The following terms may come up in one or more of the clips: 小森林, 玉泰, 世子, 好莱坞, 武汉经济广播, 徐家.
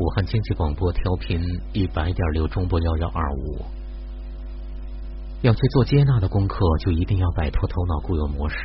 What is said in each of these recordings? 武汉经济广播调频100.6中波1125。要去做接纳的功课，就一定要摆脱头脑固有模式，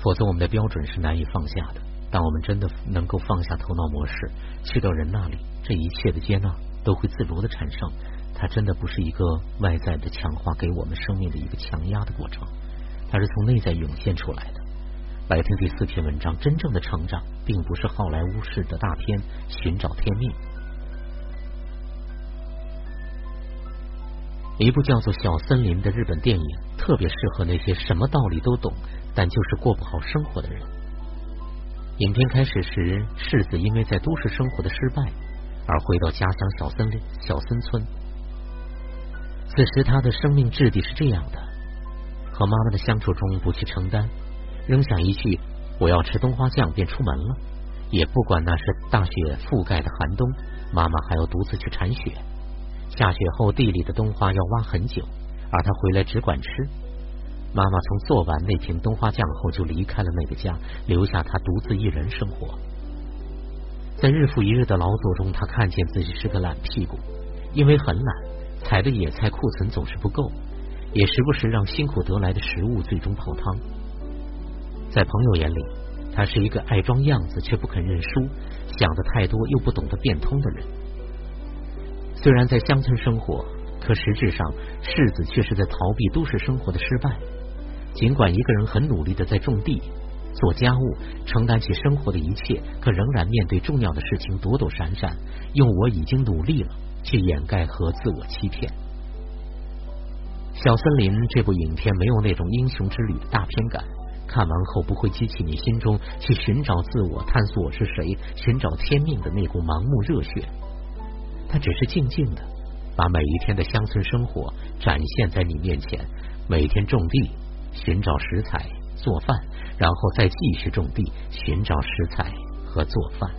否则我们的标准是难以放下的。当我们真的能够放下头脑模式，去到人那里，这一切的接纳都会自如的产生。它真的不是一个外在的强化给我们生命的一个强压的过程，它是从内在涌现出来的。来听第4篇文章，真正的成长并不是好莱坞式的大片寻找天命。一部叫做《小森林》的日本电影特别适合那些什么道理都懂但就是过不好生活的人。影片开始时，世子因为在都市生活的失败而回到家乡小森村，此时他的生命质地是这样的：和妈妈的相处中不去承担，扔下一句我要吃冬花酱便出门了，也不管那是大雪覆盖的寒冬，妈妈还要独自去铲雪，下雪后地里的冬花要挖很久，而她回来只管吃。妈妈从做完那瓶冬花酱后就离开了那个家，留下她独自一人生活。在日复一日的劳作中，她看见自己是个懒屁股，因为很懒，采的野菜库存总是不够，也时不时让辛苦得来的食物最终泡汤。在朋友眼里，他是一个爱装样子却不肯认输，想的太多又不懂得变通的人。虽然在乡村生活，可实质上世子却是在逃避都市生活的失败。尽管一个人很努力的在种地、做家务，承担起生活的一切，可仍然面对重要的事情躲躲闪闪，用我已经努力了去掩盖和自我欺骗。小森林这部影片没有那种英雄之旅的大片感，看完后不会激起你心中去寻找自我、探索我是谁、寻找天命的那股盲目热血。它只是静静的把每一天的乡村生活展现在你面前，每天种地、寻找食材、做饭，然后再继续种地、寻找食材和做饭，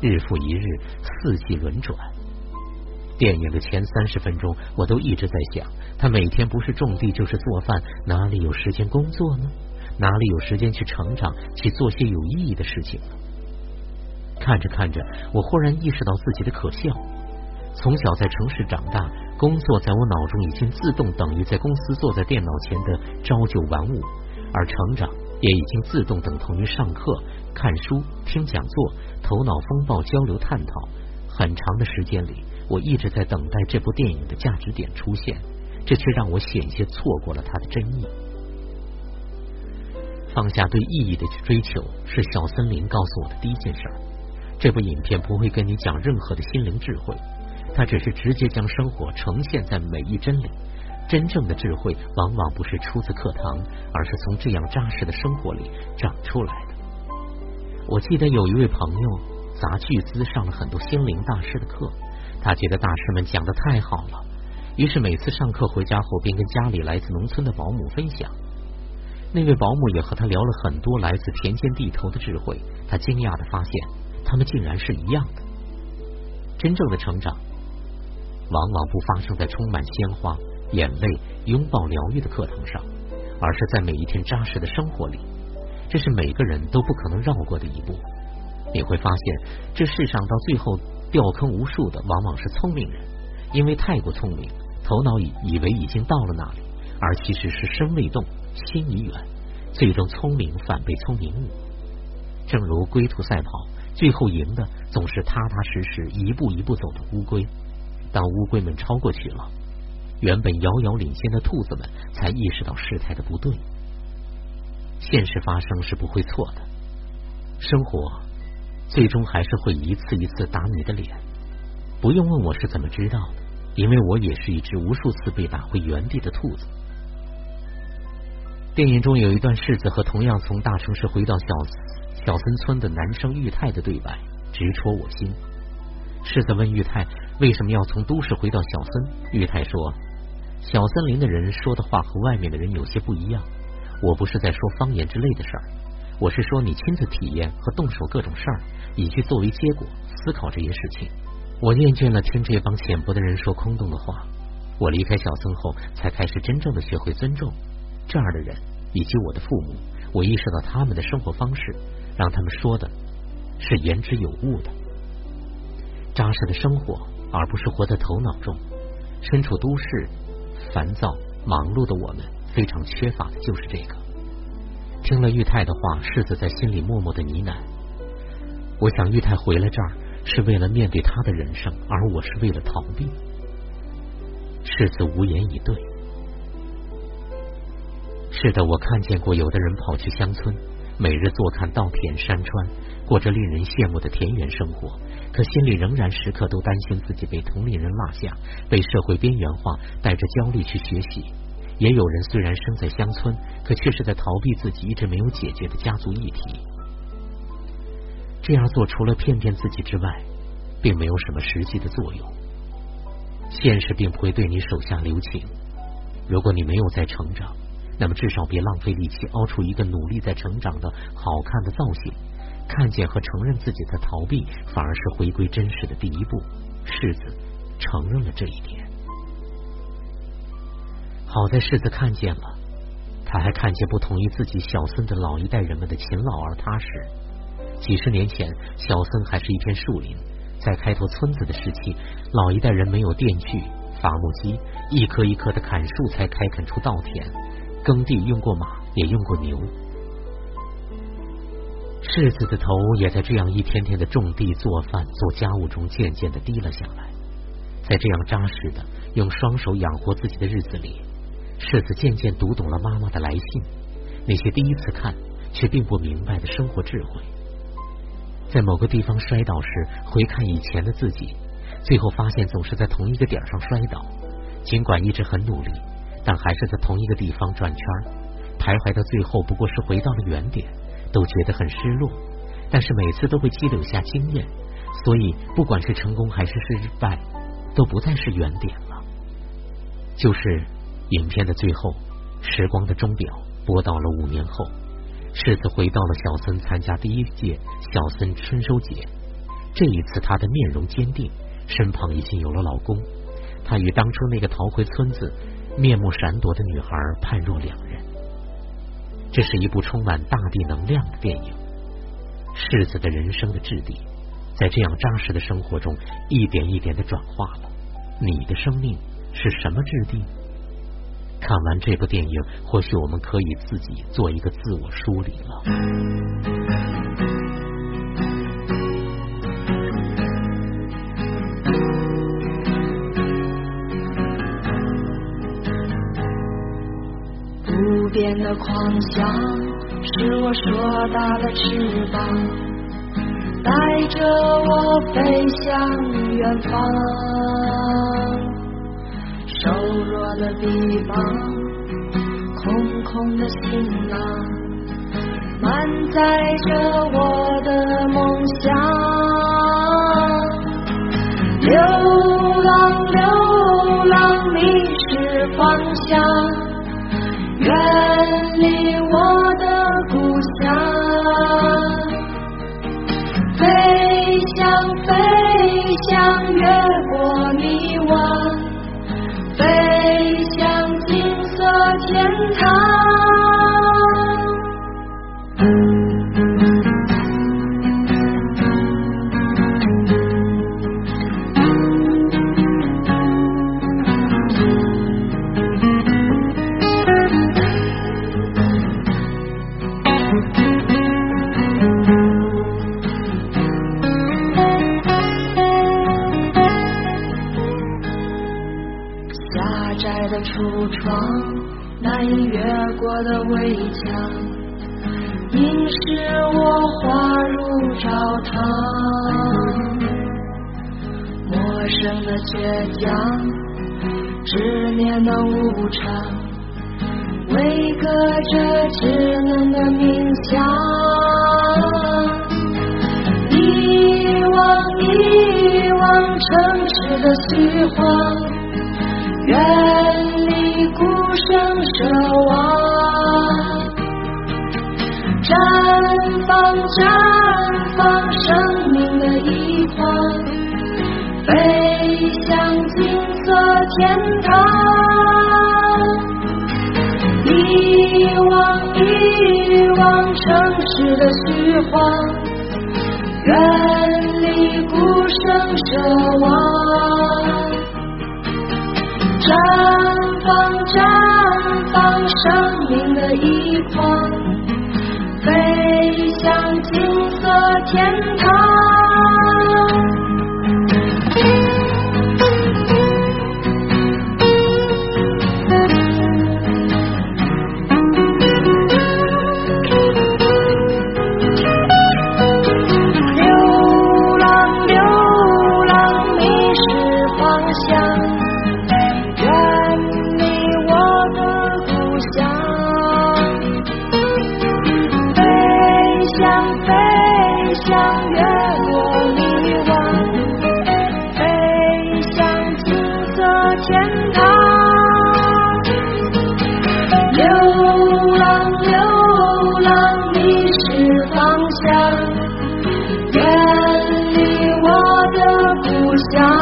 日复一日，四季轮转。电影的前30分钟，我都一直在想，他每天不是种地就是做饭，哪里有时间工作呢？哪里有时间去成长，去做些有意义的事情呢？看着看着，我忽然意识到自己的可笑。从小在城市长大，工作在我脑中已经自动等于在公司坐在电脑前的朝九晚五，而成长也已经自动等同于上课、看书、听讲座、头脑风暴、交流探讨。很长的时间里，我一直在等待这部电影的价值点出现，这却让我险些错过了它的真意。放下对意义的追求，是小森林告诉我的第一件事。这部影片不会跟你讲任何的心灵智慧，它只是直接将生活呈现在每一帧里。真正的智慧往往不是出自课堂，而是从这样扎实的生活里长出来的。我记得有一位朋友砸巨资上了很多心灵大师的课，他觉得大师们讲得太好了，于是每次上课回家后便跟家里来自农村的保姆分享。那位保姆也和他聊了很多来自田间地头的智慧，他惊讶地发现他们竟然是一样的。真正的成长往往不发生在充满鲜花、眼泪、拥抱、疗愈的课堂上，而是在每一天扎实的生活里。这是每个人都不可能绕过的一步。你会发现，这世上到最后掉坑无数的往往是聪明人，因为太过聪明，头脑以为已经到了那里，而其实是身未动，心已远，最终聪明反被聪明误。正如龟兔赛跑，最后赢的总是踏踏实实一步一步走的乌龟。当乌龟们超过去了，原本遥遥领先的兔子们才意识到事态的不对。现实发生是不会错的，生活最终还是会一次一次打你的脸。不用问我是怎么知道的，因为我也是一只无数次被打回原地的兔子。电影中有一段世子和同样从大城市回到小森村的男生玉泰的对白，直戳我心。世子问玉泰为什么要从都市回到小森，玉泰说：小森林的人说的话和外面的人有些不一样，我不是在说方言之类的事儿，我是说你亲自体验和动手各种事儿，以去作为结果思考这些事情。我厌倦了听这帮浅薄的人说空洞的话，我离开小森后才开始真正的学会尊重这样的人以及我的父母。我意识到他们的生活方式，让他们说的是言之有物的。扎实的生活，而不是活在头脑中。身处都市烦躁忙碌的我们，非常缺乏的就是这个。听了玉泰的话，世子在心里默默的呢喃。我想玉泰回来这儿是为了面对他的人生，而我是为了逃避。世子无言以对。是的，我看见过有的人跑去乡村，每日坐看稻田山川，过着令人羡慕的田园生活，可心里仍然时刻都担心自己被同龄人落下，被社会边缘化，带着焦虑去学习。也有人虽然生在乡村，可却是在逃避自己一直没有解决的家族议题。这样做除了骗骗自己之外，并没有什么实际的作用。现实并不会对你手下留情。如果你没有在成长，那么至少别浪费力气凹出一个努力在成长的好看的造型。看见和承认自己的逃避，反而是回归真实的第一步。世子承认了这一点。好在世子看见了，他还看见不同于自己小孙的老一代人们的勤劳而踏实。几十年前，小孙还是一片树林，在开拓村子的时期，老一代人没有电锯、伐木机，一棵一棵的砍树才开垦出稻田，耕地用过马，也用过牛。世子的头也在这样一天天的种地、做饭、做家务中渐渐的低了下来。在这样扎实的用双手养活自己的日子里，世子渐渐读懂了妈妈的来信，那些第一次看却并不明白的生活智慧。在某个地方摔倒时，回看以前的自己，最后发现总是在同一个点上摔倒，尽管一直很努力，但还是在同一个地方转圈，徘徊到最后不过是回到了原点，都觉得很失落。但是每次都会积累下经验，所以不管是成功还是失败，都不再是原点了。就是影片的最后，时光的钟表播到了5年后，世子回到了小森参加第1届小森春收节。这一次他的面容坚定，身旁已经有了老公，他与当初那个逃回村子面目闪躲的女孩判若两人。这是一部充满大地能量的电影，世子的人生的质地在这样扎实的生活中一点一点的转化了。你的生命是什么质地？看完这部电影，或许我们可以自己做一个自我梳理了。无边的狂想是我硕大的翅膀，带着我飞向远方。瘦弱的臂膀，空空的行囊，满载着我的梦想。流浪，流浪，迷失方向，远离我的故乡。飞翔，飞翔，越过迷惘，飞向金色天橱窗，难以越过的围墙，凝视我滑入沼堂。陌生的倔强，执念的无常，围隔着稚嫩的冥想。遗忘，遗忘，城市的虚晃，远离孤生奢望。绽放，绽放，生命的一晃，飞向金色天堂。遗忘，遗忘，城市的虚晃，远离鼓声奢望，绽放绽放生命的一方，飞向金色天堂。愿你我的故乡。